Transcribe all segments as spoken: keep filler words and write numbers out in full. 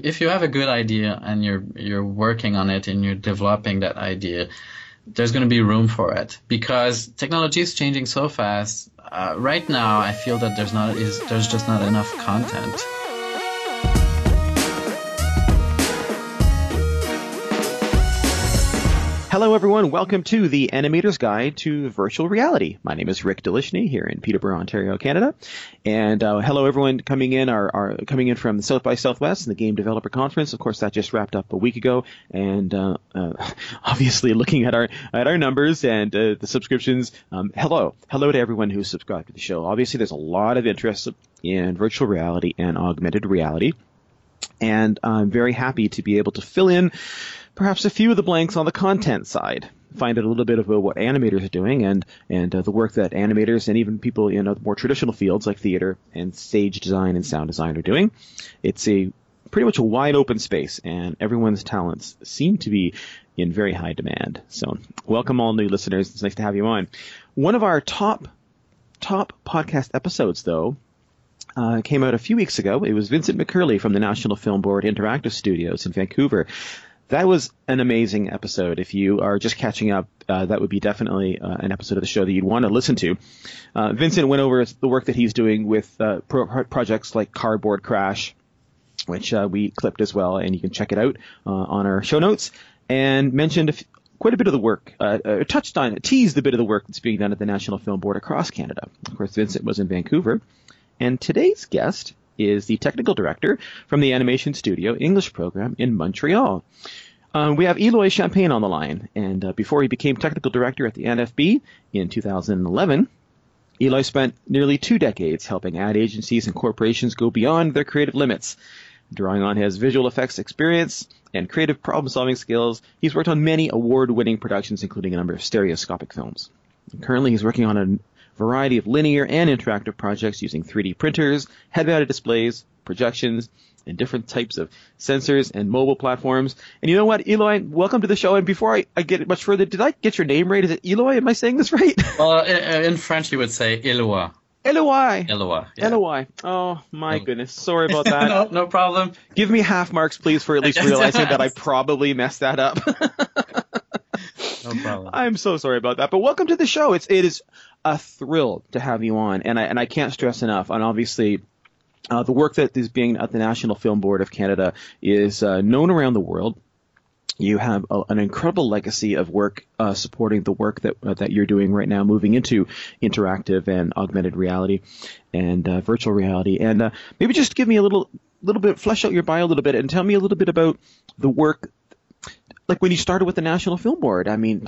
If you have a good idea and you're you're working on it and you're developing that idea, there's going to be room for it because technology is changing so fast. Uh, right now, I feel that there's not is there's just not enough content. Hello, everyone. Welcome to the Animator's Guide to Virtual Reality. My name is Rick Dolishny here in Peterborough, Ontario, Canada. And uh, hello, everyone coming in are, are coming in from the South by Southwest and the Game Developer Conference. Of course, that just wrapped up a week ago. And uh, uh, obviously, looking at our at our numbers and uh, the subscriptions, um, hello, hello to everyone who's subscribed to the show. Obviously, there's a lot of interest in virtual reality and augmented reality, and I'm very happy to be able to fill in perhaps a few of the blanks on the content side, find out a little bit about what animators are doing and and uh, the work that animators and even people in uh, more traditional fields like theater and stage design and sound design are doing. It's a pretty much a wide open space, and everyone's talents seem to be in very high demand. So welcome all new listeners. It's nice to have you on. One of our top, top podcast episodes, though, Uh, came out a few weeks ago. It was Vincent McCurley from the National Film Board Interactive Studios in Vancouver. That was an amazing episode. If you are just catching up, uh, that would be definitely uh, an episode of the show that you'd want to listen to. Uh, Vincent went over the work that he's doing with uh, pro- projects like Cardboard Crash, which uh, we clipped as well, and you can check it out uh, on our show notes, and mentioned a f- quite a bit of the work, uh, uh, touched on, teased a bit of the work that's being done at the National Film Board across Canada. Of course, Vincent was in Vancouver. And today's guest is the technical director from the Animation Studio English program in Montreal. Um, we have Éloi Champagne on the line, and uh, before he became technical director at the N F B in two thousand eleven, Éloi spent nearly two decades helping ad agencies and corporations go beyond their creative limits. Drawing on his visual effects experience and creative problem-solving skills, he's worked on many award-winning productions, including a number of stereoscopic films. And currently, he's working on a variety of linear and interactive projects using three D printers, head-mounted displays, projections, and different types of sensors and mobile platforms. And you know what, Éloi, welcome to the show. And before I, I get much further, did I get your name right? Is it Éloi? Am I saying this right? Well, in French, you would say Éloi. Éloi. Éloi. Yeah. Éloi. Oh, my Éloi. Goodness. Sorry about that. no, no problem. Give me half marks, please, for at least realizing that I probably messed that up. No problem. I'm so sorry about that. But welcome to the show. It's it is a thrill to have you on, and I and I can't stress enough. And obviously, uh, the work that is being at the National Film Board of Canada is uh, known around the world. You have a, an incredible legacy of work uh, supporting the work that uh, that you're doing right now, moving into interactive and augmented reality, and uh, virtual reality. And uh, maybe just give me a little little bit, flesh out your bio a little bit, and tell me a little bit about the work. Like when you started with the National Film Board, I mean,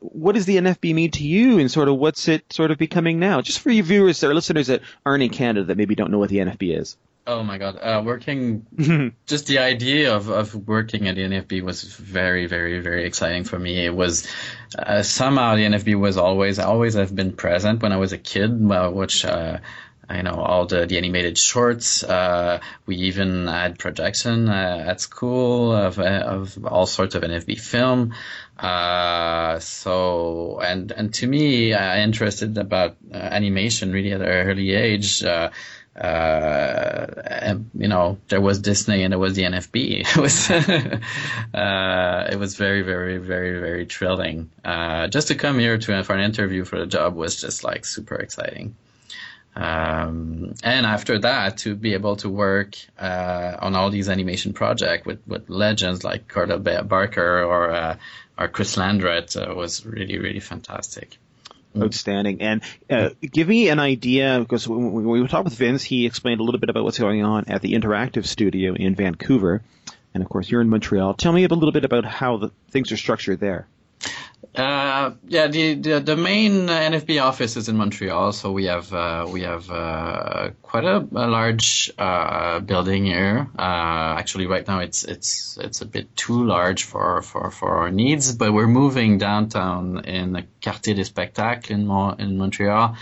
what does the N F B mean to you, and sort of what's it sort of becoming now? Just for your viewers or listeners that aren't in Canada that maybe don't know what the N F B is. Oh my God, uh, working just the idea of, of working at the N F B was very, very, very exciting for me. It was uh, somehow the N F B was always always have been present when I was a kid, which. Uh, I know all the, the animated shorts. Uh, we even had projection uh, at school of of all sorts of N F B film. Uh, so and and to me, I uh, interested about uh, animation really at an early age. Uh, uh, and, you know, there was Disney and there was the N F B. It was uh, it was very very very very thrilling. Uh, just to come here to for an interview for the job was just like super exciting. Um, and after that, to be able to work uh, on all these animation projects with, with legends like Carter Barker or uh, or Chris Landreth uh, was really, really fantastic. Outstanding. And uh, give me an idea, because when we talked with Vince, he explained a little bit about what's going on at the Interactive Studio in Vancouver. And, of course, you're in Montreal. Tell me a little bit about how the things are structured there. Uh, yeah, the, the the main N F B office is in Montreal, so we have uh, we have uh, quite a, a large uh, building here. Uh, actually, right now it's it's it's a bit too large for, for, for our needs, but we're moving downtown in the Quartier des Spectacles in Mo- in Montreal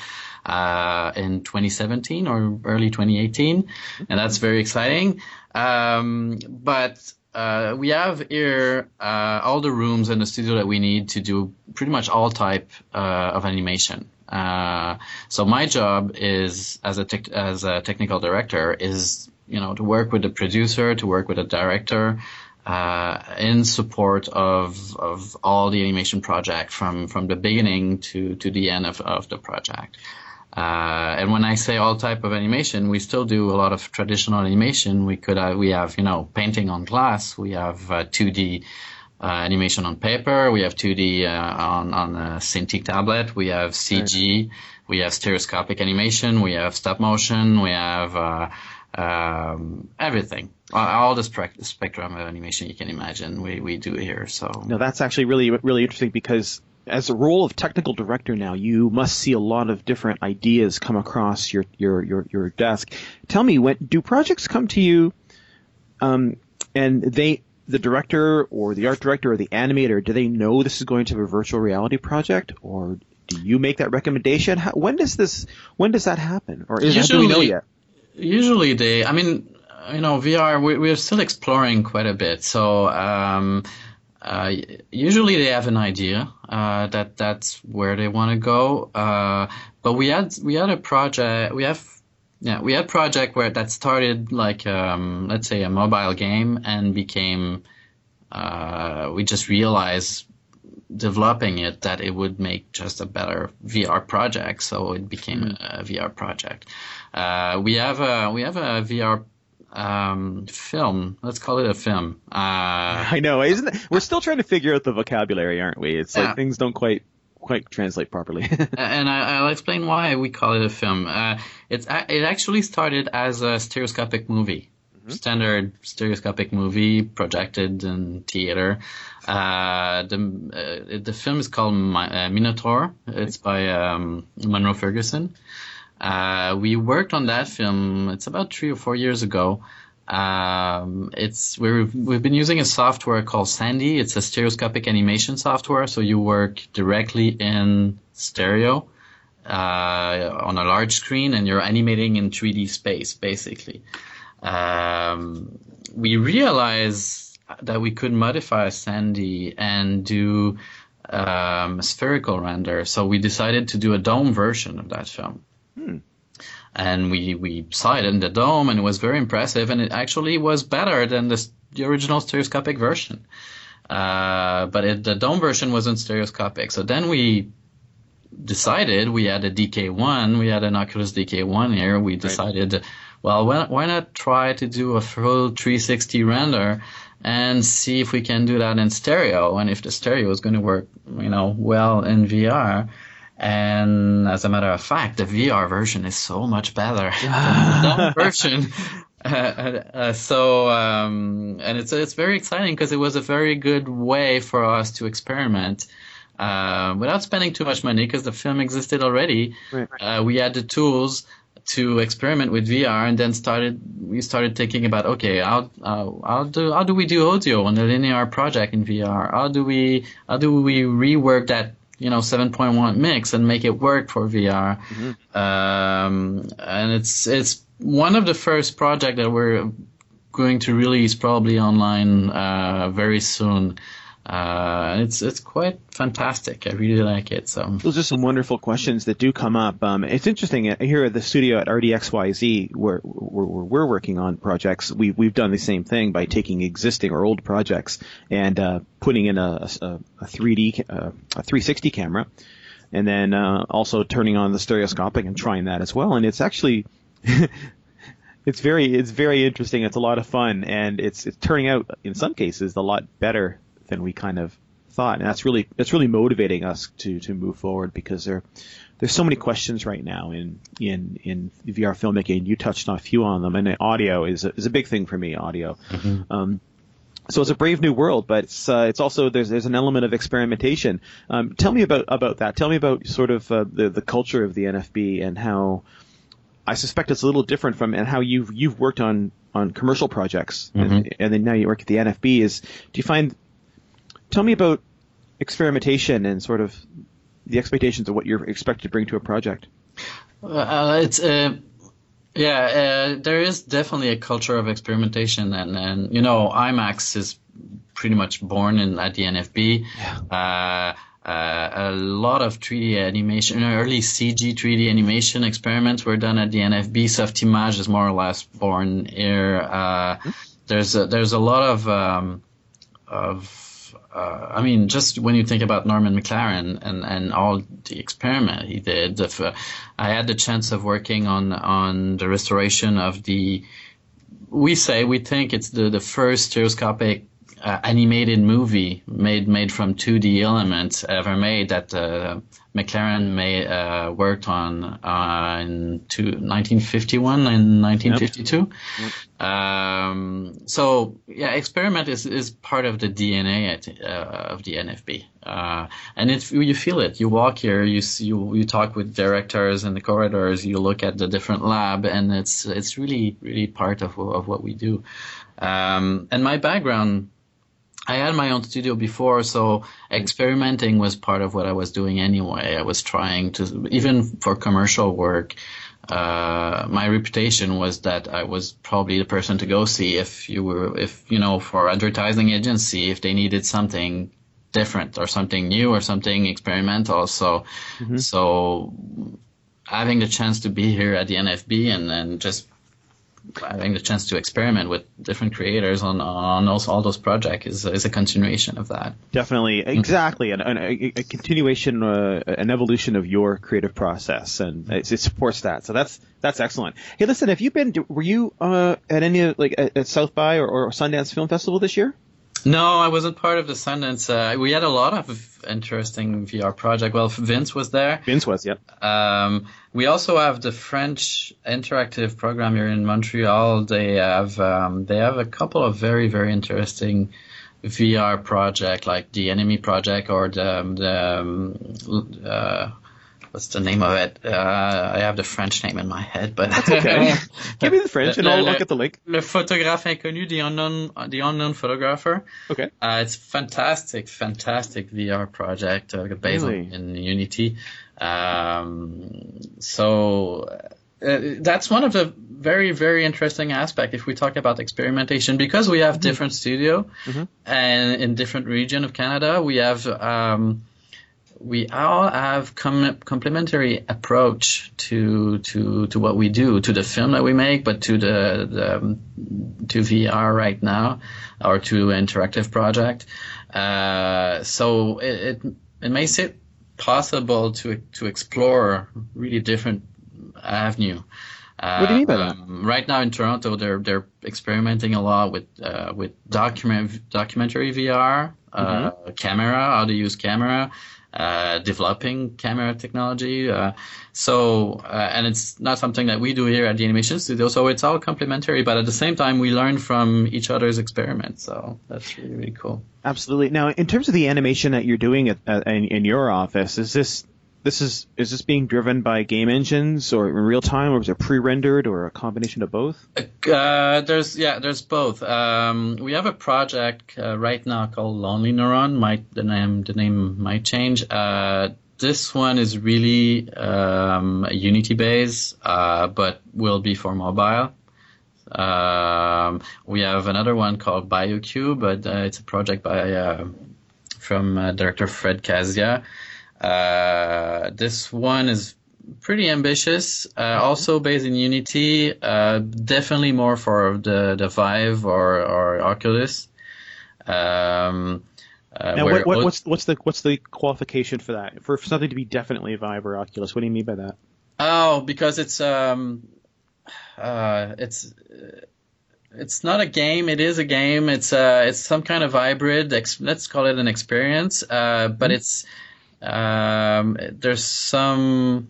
uh, in twenty seventeen or early twenty eighteen, and that's very exciting. Um, but Uh, we have here uh, all the rooms and the studio that we need to do pretty much all type uh, of animation. Uh, so my job is as a tech, as a technical director is you know, to work with a producer, to work with a director, uh, in support of of all the animation project from from the beginning to to the end of of the project. Uh, and when I say all type of animation, we still do a lot of traditional animation. We could uh, we have, you know, painting on glass. We have uh, two D uh, animation on paper. We have two D uh, on on a Cintiq tablet. We have C G. Right. We have stereoscopic animation. We have stop motion. We have uh, um, everything. All the spectrum of animation you can imagine, we we do here. So no, that's actually really really interesting because, as a role of technical director now, you must see a lot of different ideas come across your your your, your desk. Tell me, when do projects come to you, um, and they, the director or the art director or the animator, do they know this is going to be a virtual reality project, or do you make that recommendation? How, when does this when does that happen, or is, usually, do we know yet? Usually, they. I mean, you know, V R. We, we're still exploring quite a bit, so. Um, Uh, usually they have an idea uh, that that's where they want to go. Uh, but we had we had a project we have yeah we had a project where that started like um, let's say a mobile game and became uh, we just realized developing it that it would make just a better V R project, so it became a, a V R project. Uh, we have a we have a V R. Um, film. Let's call it a film. Uh, I know, isn't it? We're still trying to figure out the vocabulary, aren't we? It's yeah. like things don't quite quite translate properly. And I, I'll explain why we call it a film. Uh, it's it actually started as a stereoscopic movie, mm-hmm. standard stereoscopic movie projected in theater. Uh, the uh, the film is called Minotaur. It's by um, Monroe Ferguson. Uh, we worked on that film. It's about three or four years ago. Um, it's we're, we've been using a software called Sandy. It's a stereoscopic animation software, so you work directly in stereo uh, on a large screen, and you're animating in three D space, basically. Um, we realized that we could modify Sandy and do um, spherical render, so we decided to do a dome version of that film. Hmm. And we, we saw it in the dome, and it was very impressive, and it actually was better than the, the original stereoscopic version. Uh, but it, the dome version wasn't stereoscopic. So then we decided, we had a D K one, we had an Oculus D K one here, we decided, right. well, why, why not try to do a full three sixty render and see if we can do that in stereo, and if the stereo is going to work, you know, well in V R. And as a matter of fact, the V R version is so much better than the dome version. Uh, uh, so, um, and it's it's very exciting because it was a very good way for us to experiment uh, without spending too much money because the film existed already. Right, right. Uh, we had the tools to experiment with V R, and then started we started thinking about okay, how uh, how do how do we do audio on a linear project in V R? How do we how do we rework that? You know, seven point one mix and make it work for V R. Mm-hmm. Um, and it's it's one of the first projects that we're going to release probably online uh, very soon. Uh, it's it's quite fantastic. I really like it. So those are some wonderful questions that do come up. Um, it's interesting here at the studio at R D X Y Z, where, where, where we're working on projects. We we've done the same thing by taking existing or old projects and uh, putting in a a, a three D uh, a three sixty camera, and then uh, also turning on the stereoscopic and trying that as well. And it's actually. It's very it's very interesting. It's a lot of fun, and it's it's turning out in some cases a lot better than we kind of thought, and that's really that's really motivating us to to move forward because there there's so many questions right now in in in V R filmmaking. You touched on a few on them, and audio is a, is a big thing for me. Audio, mm-hmm. um, so it's a brave new world, but it's uh, it's also there's there's an element of experimentation. Um, tell me about about that. Tell me about sort of uh, the the culture of the N F B and how. I suspect it's a little different from and how you've you've worked on on commercial projects, mm-hmm. and, and then now you work at the N F B. Is do you find? Tell me about experimentation and sort of the expectations of what you're expected to bring to a project. Uh, it's uh, yeah, uh, there is definitely a culture of experimentation, and and you know, IMAX is pretty much born in at the N F B. Yeah. Uh, Uh, a lot of three D animation, early C G three D animation experiments were done at the N F B. Softimage is more or less born here. Uh, there's a, there's a lot of um, of uh, I mean, just when you think about Norman McLaren and, and all the experiment he did. If, uh, I had the chance of working on on the restoration of the we say we think it's the the first stereoscopic Uh, animated movie made made from two D elements ever made, that uh, McLaren made, uh, worked on uh, in two, nineteen fifty-one and nineteen fifty-two. Yep. Yep. Um, so yeah, experiment is, is part of the D N A at, uh, of the N F B, uh, and it, you feel it. You walk here, you see, you you talk with directors in the corridors, you look at the different lab, and it's it's really really part of of what we do. Um, and my background. I had my own studio before, so experimenting was part of what I was doing anyway. I was trying to, even for commercial work, uh, my reputation was that I was probably the person to go see if you were, if, you know, for advertising agency, if they needed something different or something new or something experimental. So, mm-hmm. so having the chance to be here at the N F B and then just having the chance to experiment with different creators on on those, all those projects is is a continuation of that. Definitely, exactly, and a, a continuation, uh, an evolution of your creative process, and it, it supports that. So that's that's excellent. Hey, listen, have you been? Were you uh, at any like at, at South by or, or Sundance Film Festival this year? No, I wasn't part of the Sundance. Uh, we had a lot of interesting V R projects. Well, Vince was there. Vince was, yeah. Um, we also have the French interactive program here in Montreal. They have um, they have a couple of very, very interesting V R projects, like the Enemy Project or the, the um, uh, what's the name of it? Uh, I have the French name in my head, but that's okay. Give me the French, and le, I'll look at the link. Le Photographe Inconnu, the unknown, the unknown photographer. Okay, uh, it's fantastic, fantastic V R project uh, based really? on, in Unity. Um, so uh, that's one of the very, very interesting aspects if we talk about experimentation, because we have mm-hmm. different studio mm-hmm. and in different region of Canada, we have. Um, We all have com- complementary approach to to to what we do, to the film that we make, but to the, the to V R right now, or to interactive project. Uh, so it, it it makes it possible to to explore really different avenue. Uh, what do you mean by that? Um, right now in Toronto, they're they're experimenting a lot with uh, with document documentary V R, uh, mm-hmm. camera, how to use camera. Uh, developing camera technology, uh, so uh, and it's not something that we do here at the animation studio, so it's all complementary, but at the same time we learn from each other's experiments, so that's really, really cool. Absolutely. Now, in terms of the animation that you're doing at, uh, in, in your office, is this this is is this being driven by game engines or in real time, or is it pre-rendered, or a combination of both? Uh, there's yeah, there's both. Um, we have a project uh, right now called Lonely Neuron. Might the name the name might change. Uh, this one is really um, Unity based, uh, but will be for mobile. Um, we have another one called BioCube, but uh, it's a project by uh, from uh, director Fred Kazia. Uh, this one is pretty ambitious, uh, also based in Unity, uh, definitely more for the, the Vive or, or Oculus. Um, uh, now, what, what, what's, what's the, what's the qualification for that? For something to be definitely Vive or Oculus, what do you mean by that? Oh, because it's, um, uh, it's, uh, It's not a game. It is a game. It's, uh, it's some kind of hybrid. Ex- let's call it an experience. Uh, but mm-hmm. it's, Um, there's some.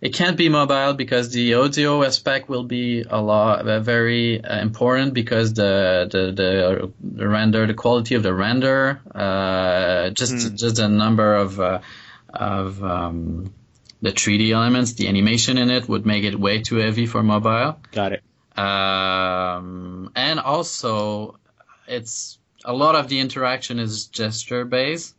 It can't be mobile because the audio aspect will be a lot uh, very uh, important, because the the the, the render, the quality of the render, uh, just mm. just the number of uh, of um, the three D elements, the animation in it would make it way too heavy for mobile. Got it. Um, and also, it's a lot of the interaction is gesture based.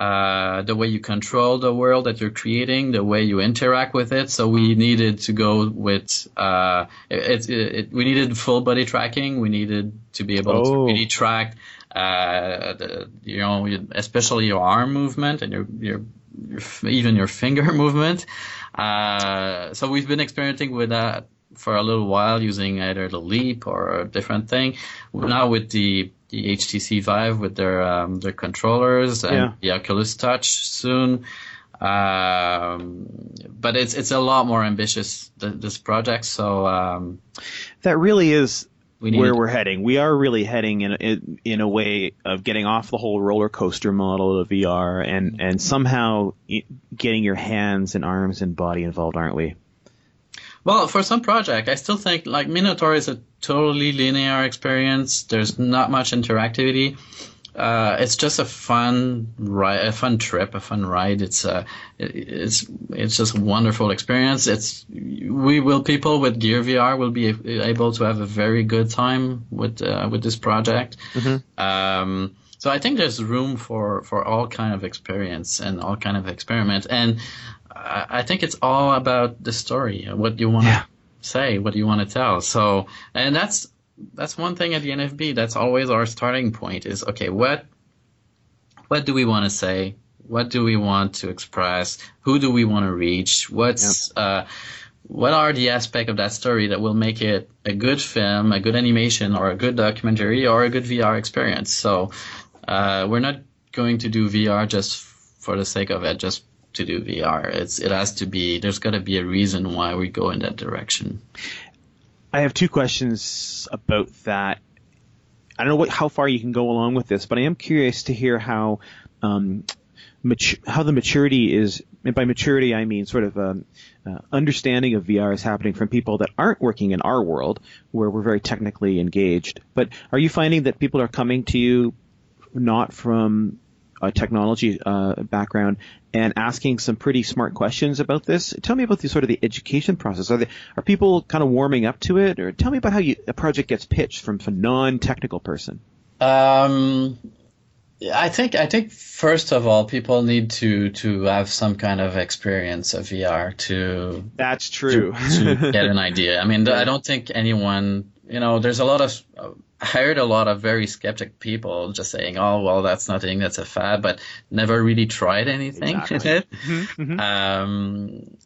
Uh, the way you control the world that you're creating, the way you interact with it. So we needed to go with uh, it, it, it, we needed full body tracking. We needed to be able oh. to really track uh, the, you know, especially your arm movement and your your, your even your finger movement. Uh, so we've been experimenting with that for a little while using either the Leap or a different thing. Now with the the H T C Vive with their um, their controllers and yeah. the Oculus Touch soon. Um, but it's it's a lot more ambitious th this project. So um, that really is we where we're heading. We are really heading in, in in a way of getting off the whole roller coaster model of V R and and somehow getting your hands and arms and body involved, aren't we? Well, for some project, I still think like Minotaur is a totally linear experience. There's not much interactivity. Uh, it's just a fun ride, a fun trip, a fun ride. It's a, it's it's just a wonderful experience. It's we will people with Gear V R will be able to have a very good time with uh, with this project. Mm-hmm. um, so I think there's room for for all kind of experience and all kind of experiment. And I, I think it's all about the story, what you want to yeah. say, what you want to tell. So and that's. That's one thing at the N F B. That's always our starting point is, okay, what what do we want to say? What do we want to express? Who do we want to reach? What's yep. uh, what are the aspects of that story that will make it a good film, a good animation, or a good documentary, or a good V R experience? So uh, we're not going to do V R just for the sake of it, just to do V R. It's It has to be – there's got to be a reason why we go in that direction. I have two questions about that. I don't know what, how far you can go along with this, but I am curious to hear how um, matu how the maturity is. And by maturity, I mean sort of um, uh, understanding of V R is happening from people that aren't working in our world, where we're very technically engaged. But are you finding that people are coming to you not from a technology uh, background and asking some pretty smart questions about this? Tell me about the sort of the education process. Are they, are people kind of warming up to it, or tell me about how you, a project gets pitched from a non-technical person? Um, I think I think first of all, people need to to have some kind of experience of V R to that's true to, to get an idea. I mean, yeah. I don't think anyone. You know, there's a lot of I heard a lot of very skeptic people just saying, "Oh, well, that's nothing. That's a fad," but never really tried anything. Exactly. mm-hmm, mm-hmm. Um,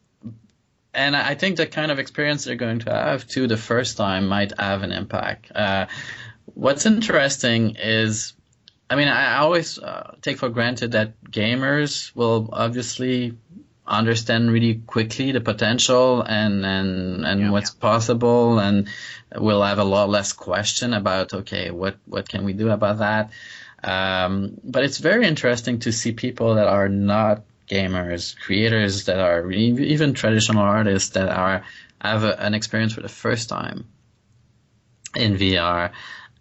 and I think the kind of experience they're going to have too the first time might have an impact. Uh, what's interesting is, I mean, I always uh, take for granted that gamers will obviously understand really quickly the potential and and, and yeah, what's yeah. possible, and we'll have a lot less question about, okay, what what can we do about that? Um, but it's very interesting to see people that are not gamers, creators that are even traditional artists that are have a, an experience for the first time in V R,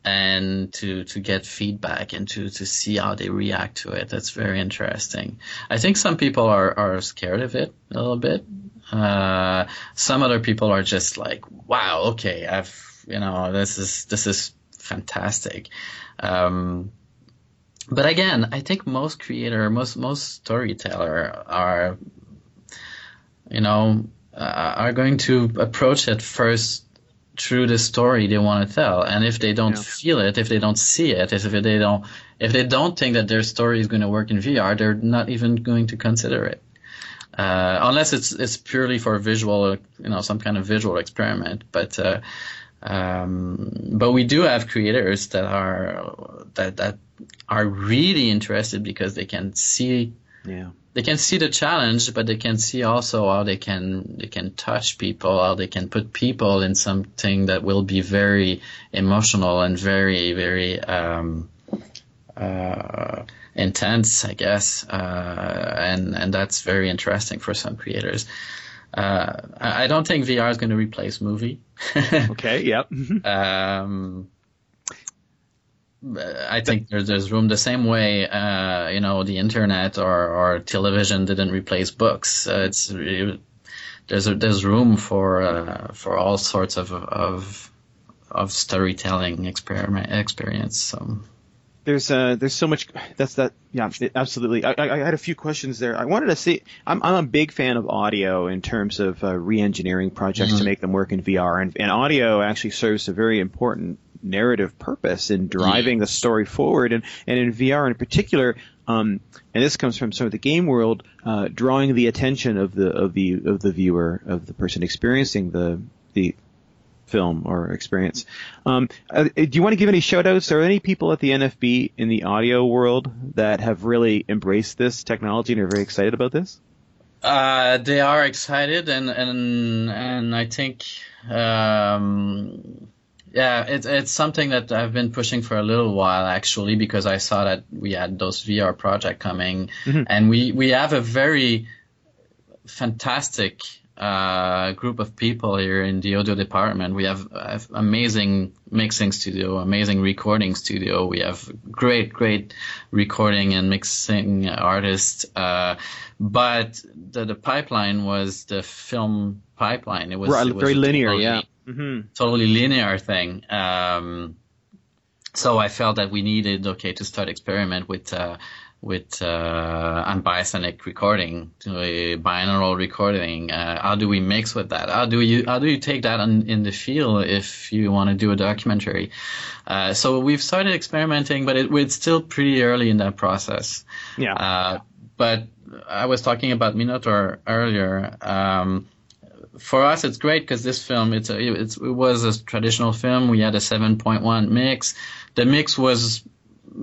and to to get feedback and to to see how they react to it. That's very interesting. I think some people are are scared of it a little bit. Uh, some other people are just like, wow, okay, I've you know this is this is fantastic. Um, but again, I think most creator, most most storyteller are you know uh, are going to approach it first through the story they want to tell, and if they don't yeah. feel it, if they don't see it, if they don't, if they don't think that their story is going to work in V R, they're not even going to consider it, uh, unless it's it's purely for visual, you know, some kind of visual experiment. But uh, um, but we do have creators that are that that are really interested because they can see. Yeah. They can see the challenge, but they can see also how they can they can touch people, how they can put people in something that will be very emotional and very very um, uh, intense, I guess. Uh, and and that's very interesting for some creators. Uh, I don't think V R is going to replace movie. Okay. Yep. um, I think there's there's room the same way uh, you know the internet or, or television didn't replace books. Uh, it's it, there's a, there's room for uh, for all sorts of of of storytelling experiment experience. So there's uh there's so much that's that yeah absolutely. I, I I had a few questions there. I wanted to see. I'm I'm a big fan of audio in terms of uh, re-engineering projects mm-hmm. to make them work in V R, and and audio actually serves a very important narrative purpose in driving the story forward. And, and in V R in particular, um, and this comes from some of the game world, uh, drawing the attention of the of the of the viewer, of the person experiencing the the film or experience. Um, uh, do you want to give any shout outs? Are there any people at the N F B in the audio world that have really embraced this technology and are very excited about this? Uh, they are excited, and and and I think um, yeah, it's it's something that I've been pushing for a little while actually, because I saw that we had those V R projects coming, mm-hmm. and we we have a very fantastic uh, group of people here in the audio department. We have an amazing mixing studio, amazing recording studio. We have great, great recording and mixing artists. Uh, but the, the pipeline was the film pipeline. It was, right, it was very linear, totally, yeah. Mm-hmm. Totally linear thing. Um, so I felt that we needed, okay, to start experiment with uh, with uh, ambisonic recording, binaural recording. Uh, how do we mix with that? How do you how do you take that on, in the field if you want to do a documentary? Uh, so we've started experimenting, but it, it's still pretty early in that process. Yeah. Uh, but I was talking about Minotaur earlier. Um, for us, it's great because this film, it's a, it's, it was a traditional film. We had a seven point one mix. The mix was...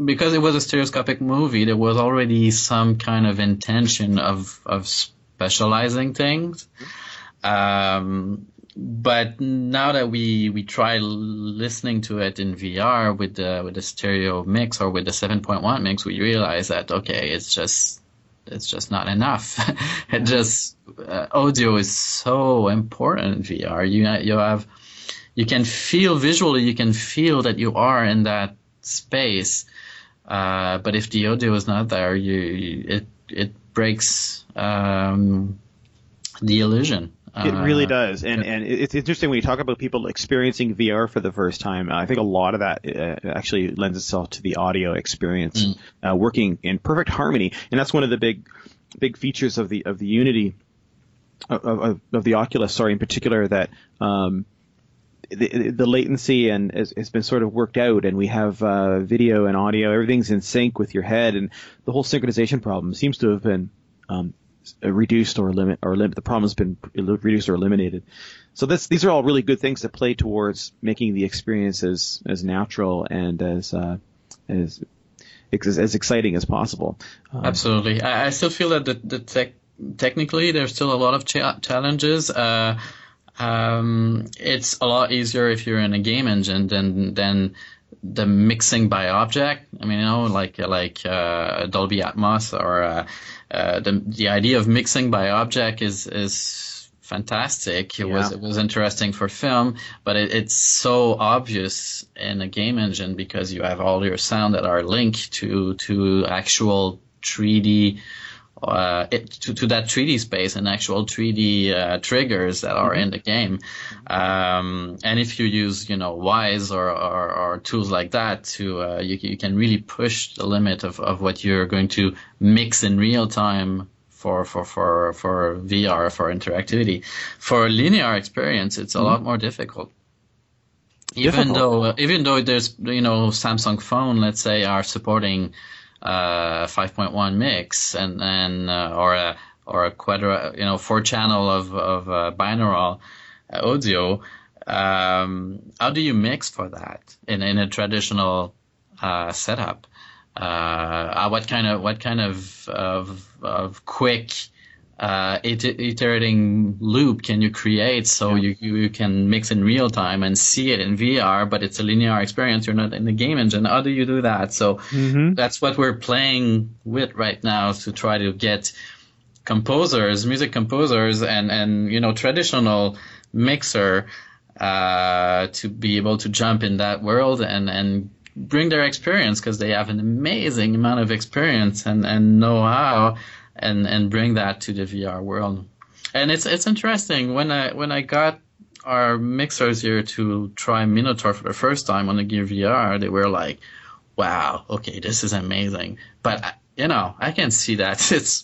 because it was a stereoscopic movie, there was already some kind of intention of of specializing things. Um, but now that we we try listening to it in V R with the with the stereo mix or with the seven point one mix, we realize that okay, it's just it's just not enough. It just uh, audio is so important in V R. You you have you can feel visually, you can feel that you are in that space. Uh, but if the audio is not there, you, you it it breaks um, the illusion. Uh, it really does, and it, and it's interesting when you talk about people experiencing V R for the first time. I think a lot of that uh, actually lends itself to the audio experience mm. uh, working in perfect harmony, and that's one of the big big features of the of the Unity of of, of the Oculus. Sorry, in particular that. Um, The, the latency and has been sort of worked out, and we have uh, video and audio. Everything's in sync with your head, and the whole synchronization problem seems to have been um, reduced or limit or limit. The problem has been reduced or eliminated. So this, these are all really good things that play towards making the experience as, as natural and as uh, as as exciting as possible. Uh, Absolutely, I, I still feel that the, the tech, technically there's still a lot of cha- challenges. Uh, Um, it's a lot easier if you're in a game engine than than the mixing by object. I mean, you know, like like uh, Dolby Atmos or uh, uh, the the idea of mixing by object is is fantastic. It yeah. was it was interesting for film, but it, it's so obvious in a game engine because you have all your sound that are linked to to actual three D. Uh, it, to, to that three D space and actual three D uh, triggers that are mm-hmm. in the game. Um, and if you use, you know, Wise or, or, or tools like that, to uh, you, you can really push the limit of, of what you're going to mix in real time for, for, for, for V R, for interactivity. For a linear experience, it's a mm-hmm. lot more difficult. Even difficult. though, uh, even though there's, you know, Samsung phone, let's say, are supporting Uh, five point one mix and and uh, or a or a quadra, you know, four channel of of uh, binaural audio. Um, how do you mix for that in in a traditional uh, setup? Uh, what kind of what kind of of, of quick uh, iterating loop can you create so yeah. you you can mix in real time and see it in V R, but it's a linear experience. You're not in the game engine. How do you do that? So mm-hmm. that's what we're playing with right now to try to get composers, music composers, and and you know traditional mixer uh, to be able to jump in that world and and bring their experience because they have an amazing amount of experience and and know-how. And, and bring that to the V R world, and it's it's interesting when I when I got our mixers here to try Minotaur for the first time on the Gear V R, they were like, "Wow, okay, this is amazing." But you know, I can see that it's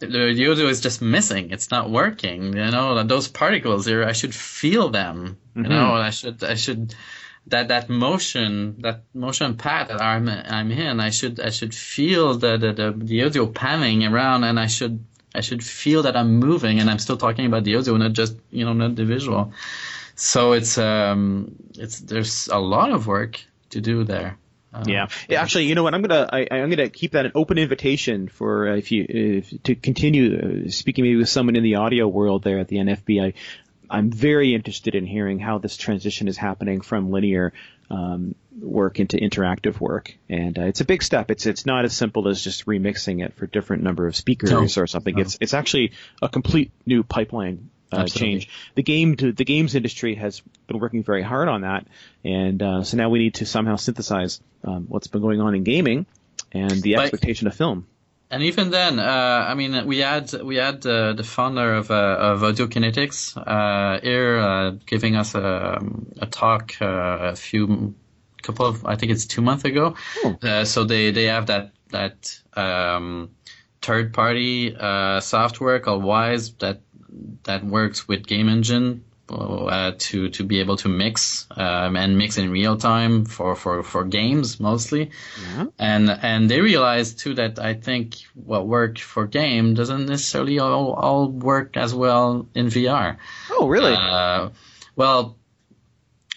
the audio is just missing; it's not working. You know, those particles here, I should feel them. Mm-hmm. You know, I should I should that that motion that motion pad that I'm I'm in, I should I should feel the the, the the audio panning around, and I should I should feel that I'm moving, and I'm still talking about the audio, not just you know not the visual. So it's um it's there's a lot of work to do there. Um, yeah. yeah, actually, you know what? I'm gonna I, I'm gonna keep that an open invitation for uh, if you if, to continue uh, speaking maybe with someone in the audio world there at the N F B. I, I'm very interested in hearing how this transition is happening from linear um, work into interactive work, and uh, it's a big step. It's it's not as simple as just remixing it for different number of speakers no. or something. No. It's it's actually a complete new pipeline. Uh, change. The game, to, the games industry has been working very hard on that, and uh, so now we need to somehow synthesize um, what's been going on in gaming and the but, expectation of film. And even then, uh, I mean, we had we had uh, the founder of, uh, of Audio Kinetics uh, here uh, giving us a, a talk uh, a few couple of I think it's two months ago. Oh. Uh, so they they have that that um, third party uh, software called Wise that. that works with Game Engine uh, to to be able to mix um, and mix in real time for, for, for games mostly, yeah. and and they realized too that I think what worked for game doesn't necessarily all, all work as well in V R. Oh really? Uh, well,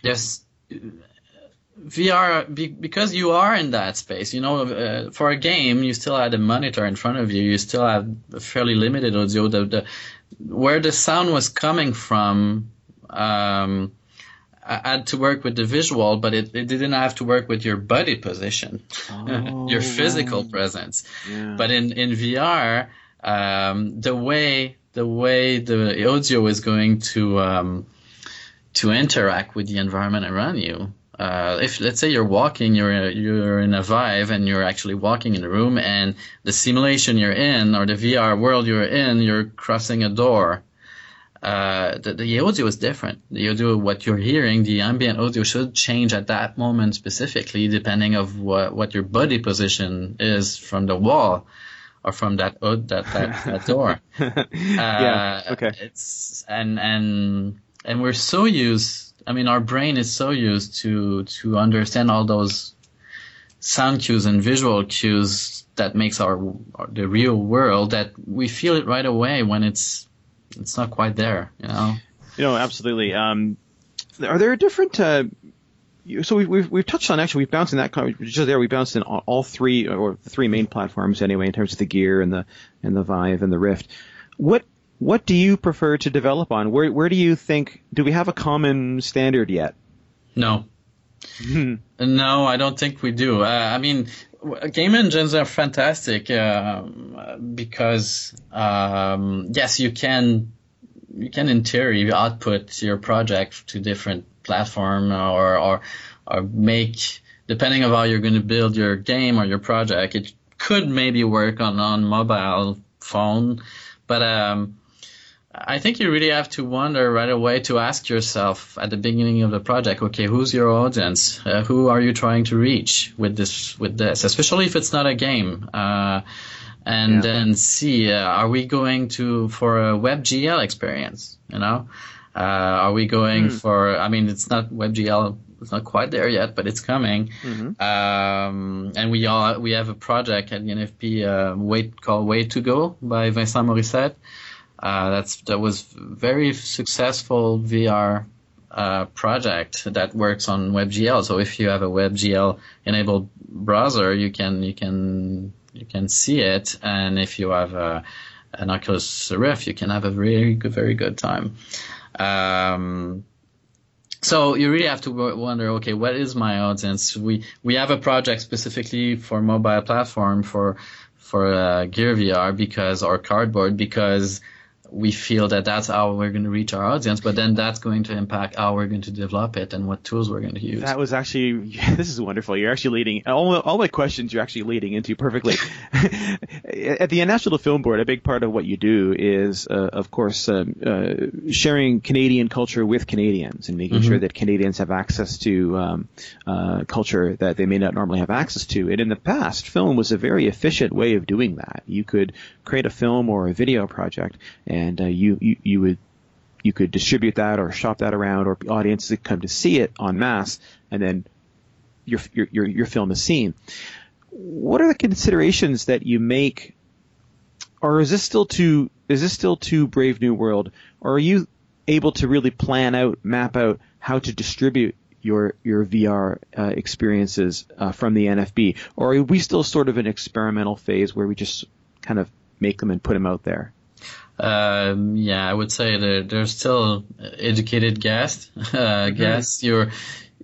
there's V R be, because you are in that space. You know, uh, for a game, you still had a monitor in front of you. You still have a fairly limited audio. The, the, Where the sound was coming from, um, I had to work with the visual, but it, it didn't have to work with your body position, oh, your physical right. presence. Yeah. But in in V R, um, the way the way the audio is going to um, to interact with the environment around you. Uh, if let's say you're walking, you're you're in a Vive, and you're actually walking in the room, and the simulation you're in or the V R world you're in, you're crossing a door. Uh, the, the audio is different. The audio, what you're hearing, the ambient audio should change at that moment specifically, depending of what what your body position is from the wall or from that that that, that door. Uh, yeah. Okay. It's and and and we're so used. I mean, our brain is so used to to understand all those sound cues and visual cues that makes our the real world that we feel it right away when it's it's not quite there, you know. You know, absolutely. Um, are there different? Uh, so we, we've we've touched on actually we've bounced in that just there we bounced in all, all three or the three main platforms anyway in terms of the Gear and the and the Vive and the Rift. What What do you prefer to develop on? Where where do you think do we have a common standard yet? No. No, I don't think we do. Uh, I mean, game engines are fantastic uh, because um, yes, you can you can in theory output your project to different platform or or or make depending on how you're going to build your game or your project. It could maybe work on on mobile phone, but um I think you really have to wonder right away to ask yourself at the beginning of the project, okay, who's your audience? Uh, who are you trying to reach with this, with this, especially if it's not a game? Uh, and yeah. then see, uh, are we going to for a WebGL experience? You know, uh, are we going mm. for? I mean, it's not WebGL. It's not quite there yet, but it's coming. Mm-hmm. Um, and we all we have a project at the N F P uh, wait, called "Way to Go" by Vincent Morissette. Uh, that's that was very successful V R uh, project that works on WebGL. So if you have a WebGL enabled browser, you can you can you can see it, and if you have a, an Oculus Rift, you can have a very good, very good time. Um, so you really have to wonder, okay, what is my audience? We we have a project specifically for mobile platform for for uh, Gear V R because or Cardboard because. We feel that that's how we're going to reach our audience, but then that's going to impact how we're going to develop it and what tools we're going to use. That was actually yeah, – this is wonderful. You're actually leading – all all my questions you're actually leading into perfectly. At the National Film Board, a big part of what you do is, uh, of course, um, uh, sharing Canadian culture with Canadians and making mm-hmm. sure that Canadians have access to um, uh, culture that they may not normally have access to. And in the past, film was a very efficient way of doing that. You could create a film or a video project and And uh, you, you, you would you could distribute that or shop that around, or audiences could come to see it en masse, and then your your your, your film is seen. What are the considerations that you make, or is this still too is this still too Brave New World, or are you able to really plan out, map out how to distribute your your V R uh, experiences uh, from the N F B, or are we still sort of in an experimental phase where we just kind of make them and put them out there? Um, yeah, I would say they're, they're still educated guess. Uh, guess mm-hmm.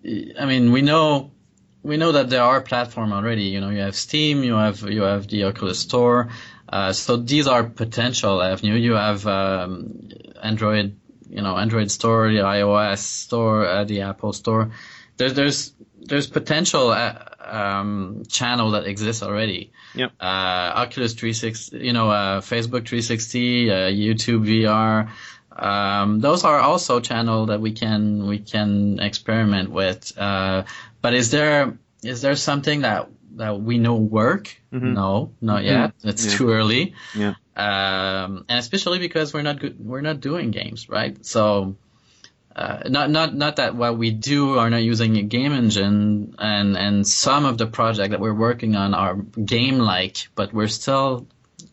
You're, I mean, we know we know that there are platforms already. You know, you have Steam, you have you have the Oculus Store. Uh, so these are potential avenue. You have um, Android. You know, Android Store, the iOS Store, uh, the Apple Store. There's there's there's potential uh, um, channel that exists already. Yep. Uh, Oculus three sixty, you know, uh, Facebook three sixty, uh, YouTube V R. Um, those are also channel that we can we can experiment with. Uh, but is there is there something that that we know work? Mm-hmm. No, not yet. Mm-hmm. It's yeah. too early. Yeah. Um, and especially because we're not good, we're not doing games, right? So, uh, not not not that what we do are not using a game engine, and and some of the projects that we're working on are game-like, but we're still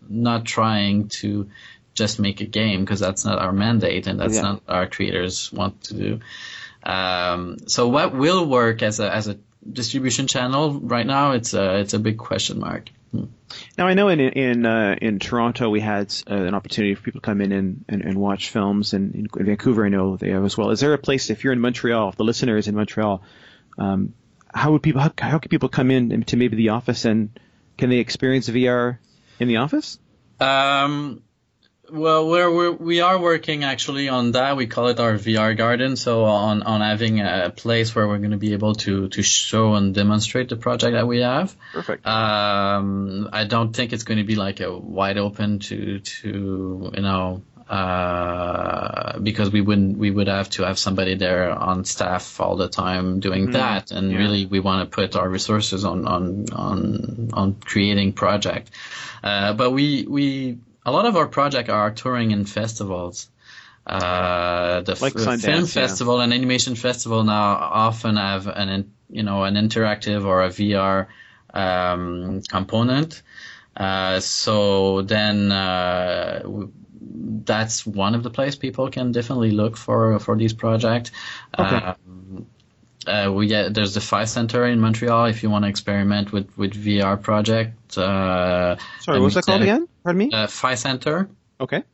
not trying to just make a game because that's not our mandate, and that's yeah. not our creators want to do. Um, so, what will work as a as a distribution channel right now? It's a it's a big question mark. Now I know in in uh, in Toronto we had uh, an opportunity for people to come in and, and, and watch films, and in Vancouver I know they have as well. Is there a place, if you're in Montreal, if the listener is in Montreal, um, how would people how, how can people come in to maybe the office, and can they experience V R in the office? Um, well, we're, we're we are working actually on that. We call it our V R garden. So on on having a place where we're going to be able to to show and demonstrate the project that we have. Perfect. Um, I don't think it's going to be like a wide open to to you know uh, because we wouldn't we would have to have somebody there on staff all the time doing mm-hmm. that. And yeah. really we want to put our resources on on on on creating project. Uh, but we we. A lot of our projects are touring in festivals. Uh, the like f- Sundance, film festival yeah. and animation festival now often have an in, you know an interactive or a V R um, component. Uh, so then uh, w- that's one of the places people can definitely look for for these projects. Okay. Um, uh, we get there's the P H I Centre in Montreal if you want to experiment with with V R project. Uh, Sorry, what's that called again? Pardon me? Uh, P H I Centre. Okay.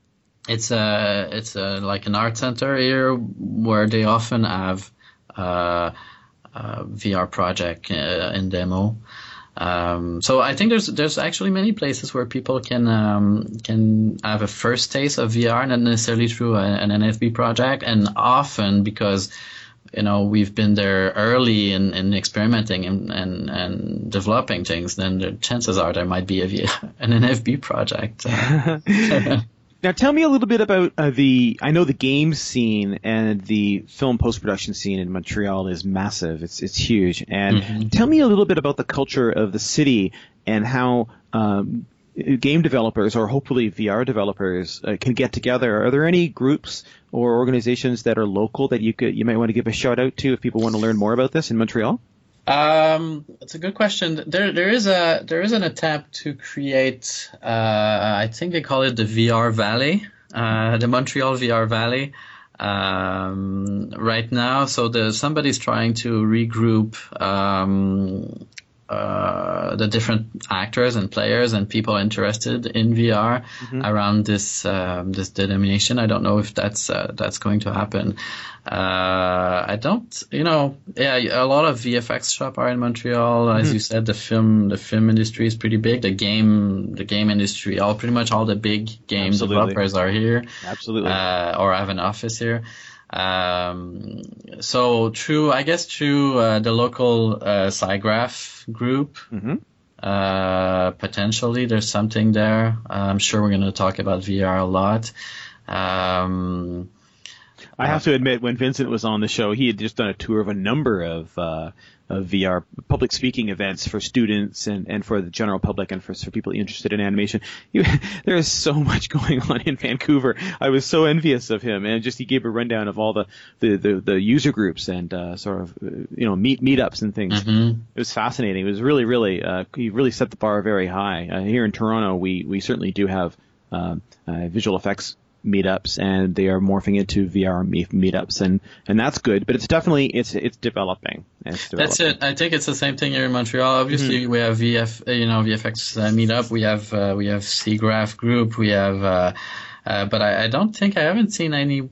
It's a it's a, like an art center here where they often have uh, a V R project uh, in demo. Um, so I think there's there's actually many places where people can um, can have a first taste of V R, not necessarily through a, an N F B project, and often because you know we've been there early in, in experimenting and, and, and developing things, then the chances are there might be a, an N F B project. Now tell me a little bit about uh, the I know the game scene and the film post-production scene in Montreal is massive. It's it's huge. And mm-hmm. tell me a little bit about the culture of the city and how um, game developers or hopefully V R developers uh, can get together. Are there any groups or organizations that are local that you could you might want to give a shout out to if people want to learn more about this in Montreal? Um, it's a good question. There there is a there is an attempt to create uh, I think they call it the V R Valley, uh, the Montreal V R Valley um, right now. So there's somebody's trying to regroup um, Uh, the different actors and players and people interested in V R mm-hmm. around this um, this denomination. I don't know if that's uh, that's going to happen. Uh, I don't, you know, yeah. A lot of V F X shops are in Montreal, mm-hmm. as you said. The film the film industry is pretty big. The game the game industry, all pretty much all the big game Absolutely. developers are here. Absolutely, uh, or have an office here. Um, so through, I guess through uh, the local uh, SIGGRAPH group, mm-hmm. uh, potentially there's something there. I'm sure we're going to talk about V R a lot. Um, I have to admit, when Vincent was on the show, he had just done a tour of a number of, uh, of V R public speaking events for students and, and for the general public and for, for people interested in animation. You, there is so much going on in Vancouver. I was so envious of him, and just he gave a rundown of all the, the, the, the user groups and uh, sort of you know meet meetups and things. Mm-hmm. It was fascinating. It was really really uh, he really set the bar very high. Uh, here in Toronto, we we certainly do have uh, uh, visual effects meetups, and they are morphing into V R meetups, and, and that's good. But it's definitely it's it's developing. It's developing. That's it. I think it's the same thing here in Montreal. Obviously, mm-hmm. we have V F, you know, V F X uh, meetup. We have uh, we have SIGGRAPH group. We have, uh, uh, but I, I don't think I haven't seen any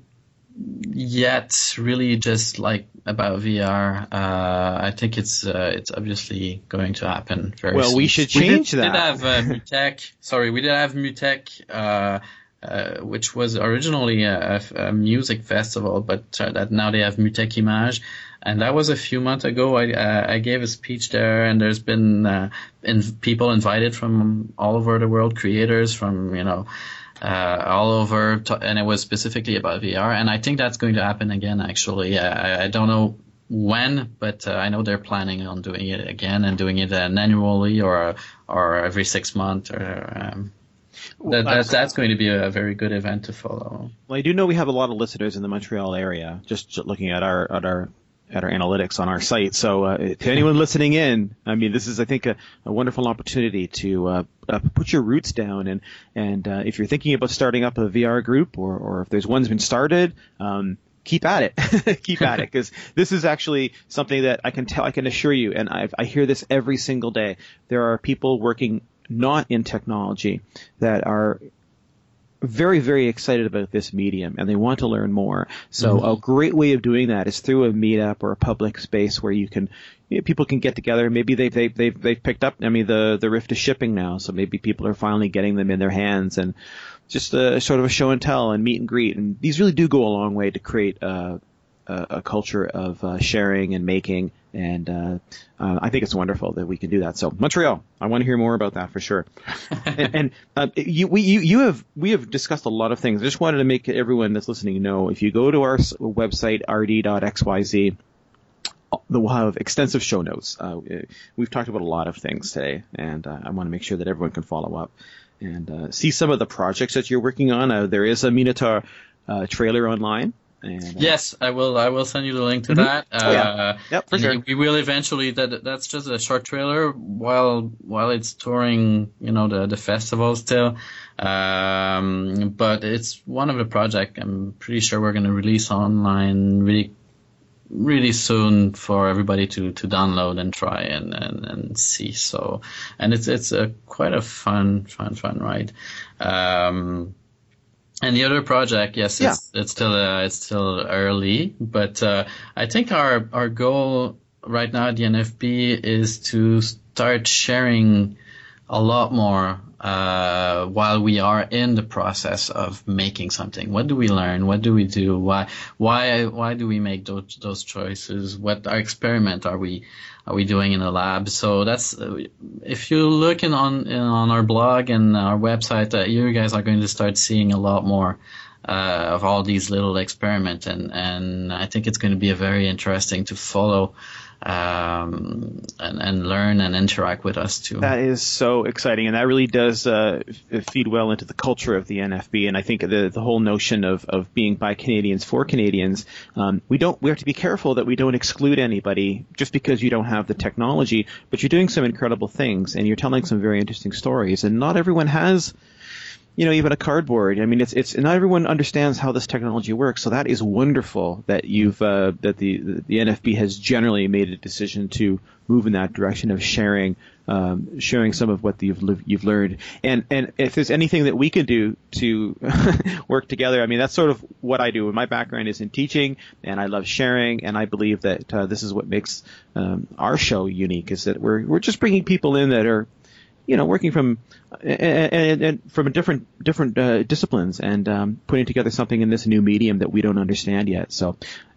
yet. Really, just like about V R. Uh, I think it's uh, it's obviously going to happen very well, soon. Well, we should change we did, that. We did have uh, Mutech. Sorry, we did have Mutech. Uh, Uh, which was originally a, a music festival, but uh, that now they have Mutech Image, and that was a few months ago. I uh, I gave a speech there, and there's been uh, in, people invited from all over the world, creators from you know uh, all over, to, and it was specifically about V R. And I think that's going to happen again. Actually, I, I don't know when, but uh, I know they're planning on doing it again and doing it uh, annually or or every six months or. Um, That, that, that's going to be a very good event to follow. Well, I do know we have a lot of listeners in the Montreal area, just looking at our at our at our analytics on our site. So uh, to anyone listening in, I mean, this is, I think, a, a wonderful opportunity to uh, uh, put your roots down. And, and uh, if you're thinking about starting up a V R group or, or if there's one's been started, um, keep at it. Keep at it, because this is actually something that I can tell, I can assure you, and I've, I hear this every single day. There are people working not in technology that are very, very excited about this medium, and they want to learn more. So mm-hmm. a great way of doing that is through a meetup or a public space where you can you know, people can get together. Maybe they've, they've, they've, they've picked up – I mean the, the Rift is shipping now, so maybe people are finally getting them in their hands, and just a, sort of a show and tell and meet and greet. And these really do go a long way to create a, a, a culture of uh, sharing and making. And uh, uh, I think it's wonderful that we can do that. So Montreal, I want to hear more about that for sure. and and uh, you, we, you, you have we have discussed a lot of things. I just wanted to make everyone that's listening know, if you go to our website r d dot x y z, we'll have extensive show notes. Uh, we've talked about a lot of things today, and uh, I want to make sure that everyone can follow up and uh, see some of the projects that you're working on. Uh, there is a Minotaur uh, trailer online. And, uh, yes, I will. I will send you the link to mm-hmm. that. Uh, oh, yeah. Yep, for sure. We will eventually. That that's just a short trailer while while it's touring, you know, the the festival still. Um, but it's one of the projects I'm pretty sure we're going to release online really, really soon for everybody to, to download and try and, and, and see. So, and it's it's a quite a fun fun fun ride. Um, And the other project, yes, yeah. it's, it's still uh, it's still early, but uh, I think our our goal right now at the N F B is to start sharing a lot more uh, while we are in the process of making something. What do we learn? What do we do? Why why why do we make those those choices? What our experiment are we are we doing in the lab? So that's uh, if you look in on in, on our blog and our website, uh, you guys are going to start seeing a lot more uh, of all these little experiments, and and I think it's going to be a very interesting to follow. Um, and, and learn and interact with us too. That is so exciting, and that really does uh, feed well into the culture of the N F B. And I think the the whole notion of, of being by Canadians for Canadians, um, we don't we have to be careful that we don't exclude anybody just because you don't have the technology. But you're doing some incredible things, and you're telling some very interesting stories. And not everyone has. You know, even a cardboard. I mean, it's it's not everyone understands how this technology works. So that is wonderful that you've uh, that the the N F B has generally made a decision to move in that direction of sharing um, sharing some of what the, you've li- you've learned. And and if there's anything that we can do to work together, I mean, that's sort of what I do. My background is in teaching, and I love sharing. And I believe that uh, this is what makes um, our show unique, is that we're we're just bringing people in that are. You know, working from and, and, and from different different uh, disciplines, and um, putting together something in this new medium that we don't understand yet. So,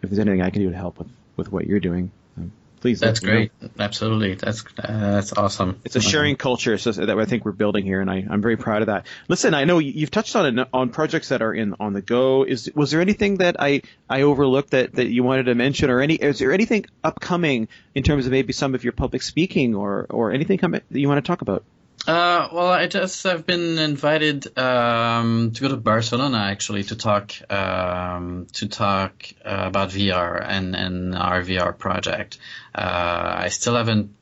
if there's anything I can do to help with, with what you're doing, I'm please. That's great. Know. Absolutely. That's uh, that's awesome. It's a sharing culture so that I think we're building here, and I, I'm very proud of that. Listen, I know you've touched on on projects that are in on the go. Is was there anything that I, I overlooked that, that you wanted to mention, or any is there anything upcoming in terms of maybe some of your public speaking or or anything that you want to talk about? Uh, well, I just I've been invited um, to go to Barcelona actually to talk um, to talk uh, about V R and, and our V R project. Uh, I still haven't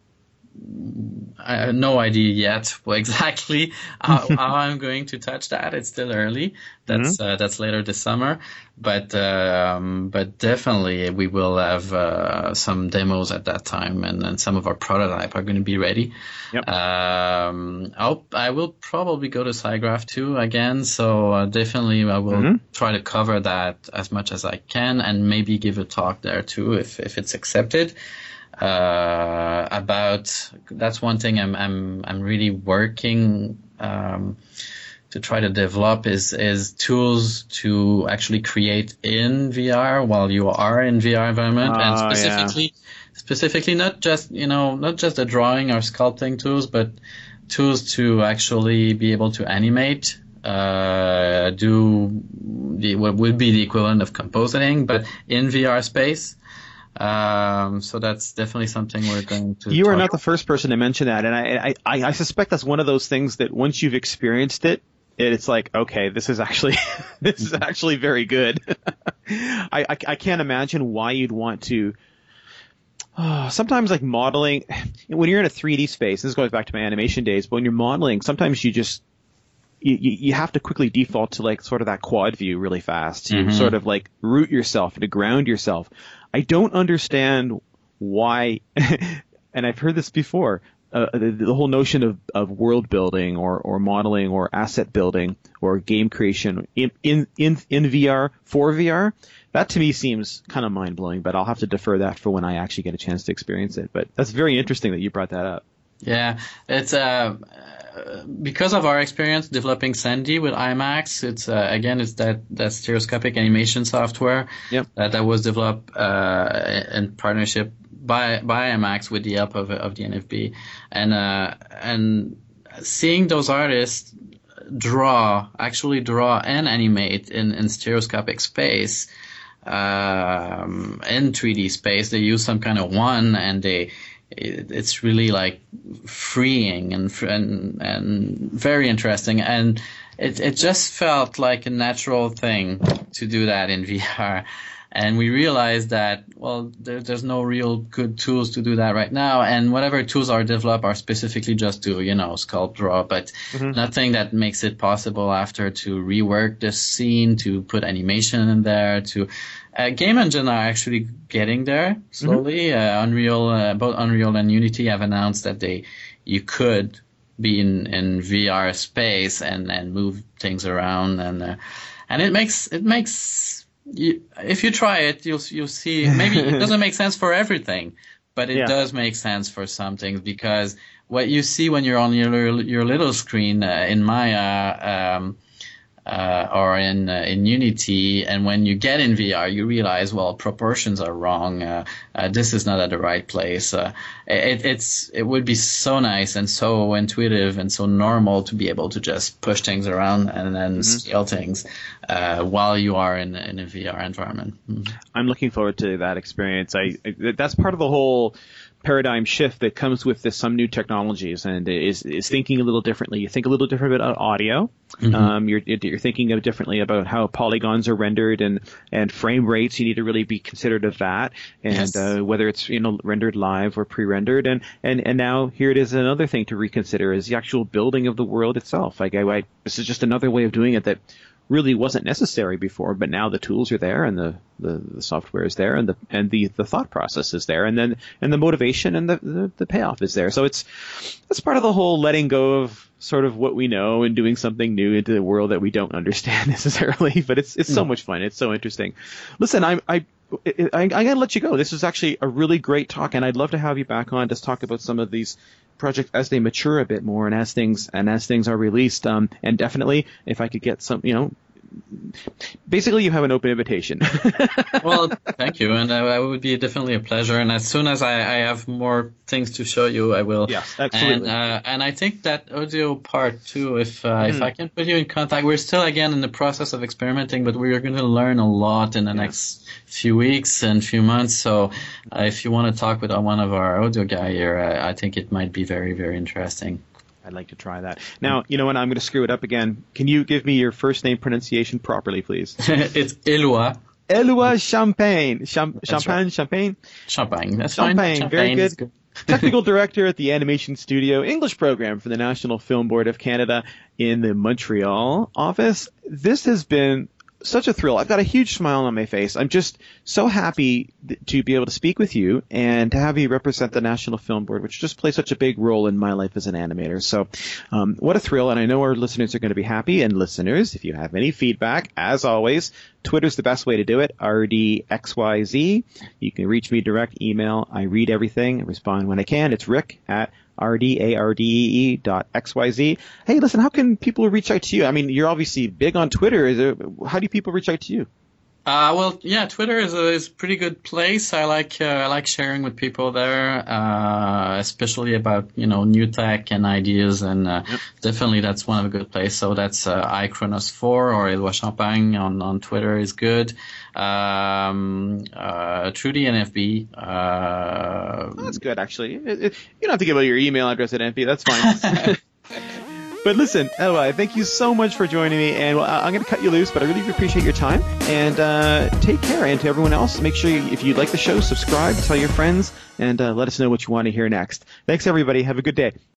I have no idea yet exactly how, how I'm going to touch that. It's still early. That's mm-hmm. uh, that's later this summer, but um, but definitely we will have uh, some demos at that time, and then some of our prototype are going to be ready. Yep. Um, I'll I will probably go to SIGGRAPH too again. So uh, definitely I will mm-hmm. try to cover that as much as I can, and maybe give a talk there too if if it's accepted. Uh, about that's one thing I'm I'm I'm really working um, to try to develop is is tools to actually create in V R while you are in V R environment, oh, and specifically yeah. specifically not just you know not just the drawing or sculpting tools, but tools to actually be able to animate. Uh, do the, what would be the equivalent of compositing, but in V R space. Um, so that's definitely something we're going to. You are not about. the first person to mention that, and I, I, I suspect that's one of those things that once you've experienced it, it's like, okay, this is actually this is actually very good. I, I, I can't imagine why you'd want to. Oh, sometimes like modeling, when you're in a three D space, this goes back to my animation days. But when you're modeling, sometimes you just. You, you have to quickly default to like sort of that quad view really fast. You mm-hmm. sort of like root yourself to ground yourself. I don't understand why, and I've heard this before, uh, the, the whole notion of, of world building or, or modeling or asset building or game creation in, in, in, in V R, for V R. That to me seems kind of mind-blowing, but I'll have to defer that for when I actually get a chance to experience it. But that's very interesting that you brought that up. Yeah, it's uh, because of our experience developing Sandy with IMAX. It's uh, again, it's that, that stereoscopic animation software yep. that, that was developed uh, in partnership by by IMAX with the help of of the N F B, and uh, and seeing those artists draw, actually draw and animate in, in stereoscopic space, um, in three D space. They use some kind of one, and they. It's really like freeing and and and very interesting, and it it just felt like a natural thing to do that in V R, and we realized that well there, there's no real good tools to do that right now, and whatever tools are developed are specifically just to you know sculpt, draw, but mm-hmm. nothing that makes it possible after to rework the scene, to put animation in there, to. Uh, game engine are actually getting there slowly. Mm-hmm. Uh, Unreal, uh, both Unreal and Unity have announced that they, you could be in, in V R space and, and move things around, and uh, and it makes it makes you, if you try it, you'll you'll see. Maybe it doesn't make sense for everything, but it yeah. does make sense for some things, because what you see when you're on your your little screen uh, in Maya. Um, Uh, or in uh, in Unity, and when you get in V R, you realize, well, proportions are wrong. Uh, uh, this is not at the right place. Uh, it, it's it would be so nice and so intuitive and so normal to be able to just push things around and then mm-hmm. scale things uh, while you are in in a V R environment. Mm-hmm. I'm looking forward to that experience. I, I that's part of the whole. Paradigm shift that comes with this, some new technologies, and is is thinking a little differently. You think a little different about audio. Mm-hmm. Um, you're you're thinking of differently about how polygons are rendered and and frame rates. You need to really be considerate of that, and yes. uh, whether it's you know rendered live or pre-rendered. And and and now here it is, another thing to reconsider is the actual building of the world itself. Like I, I this is just another way of doing it that. Really wasn't necessary before, but now the tools are there, and the, the, the software is there, and the and the, the thought process is there, and then and the motivation and the, the, the payoff is there. So it's that's part of the whole letting go of sort of what we know and doing something new into the world that we don't understand necessarily. But it's it's so much fun. It's so interesting. Listen, I'm I. I, I, I gotta let you go. This was actually a really great talk, and I'd love to have you back on to talk about some of these projects as they mature a bit more, and as things and as things are released. Um, and definitely, if I could get some, you know, basically you have an open invitation. Well, thank you, and uh, it would be definitely a pleasure. And as soon as I, I have more things to show you, I will. Yes, absolutely. And, uh, and I think that audio part too. If uh, mm. if I can put you in contact, we're still again in the process of experimenting, but we're going to learn a lot in the yeah. next few weeks and few months. So uh, if you want to talk with one of our audio guy here, I, I think it might be very very interesting. I'd like to try that. Now, you know what? I'm going to screw it up again. Can you give me your first name pronunciation properly, please? It's Éloi. Éloi Champagne. Cham- Champagne, right. Champagne? Champagne. That's Champagne. Fine. Champagne. Very good. good. Technical Director at the Animation Studio English Program for the National Film Board of Canada in the Montreal office. This has been such a thrill. I've got a huge smile on my face. I'm just so happy th- to be able to speak with you and to have you represent the National Film Board, which just plays such a big role in my life as an animator. So um, what a thrill, and I know our listeners are going to be happy. And listeners, if you have any feedback, as always, Twitter's the best way to do it, R D X Y Z. You can reach me direct email. I read everything, I respond when I can. It's Rick at R-D-A-R-D-E-E dot X-Y-Z. Hey, listen, how can people reach out to you? I mean, you're obviously big on Twitter. Is there, how do people reach out to you? Uh, well, yeah, Twitter is a, is a pretty good place. I like uh, I like sharing with people there, uh, especially about, you know, new tech and ideas, and uh, yep. definitely that's one of a good place. So that's uh, iChronos four or Éloi Champagne on, on Twitter is good. Um, uh, through the N F B. Uh, oh, that's good, actually. It, it, you don't have to give out your email address at N F B. That's fine. But listen, Éloi, thank you so much for joining me, and I'm going to cut you loose, but I really appreciate your time, and uh, take care. And to everyone else, make sure you, if you like the show, subscribe, tell your friends, and uh, let us know what you want to hear next. Thanks, everybody. Have a good day.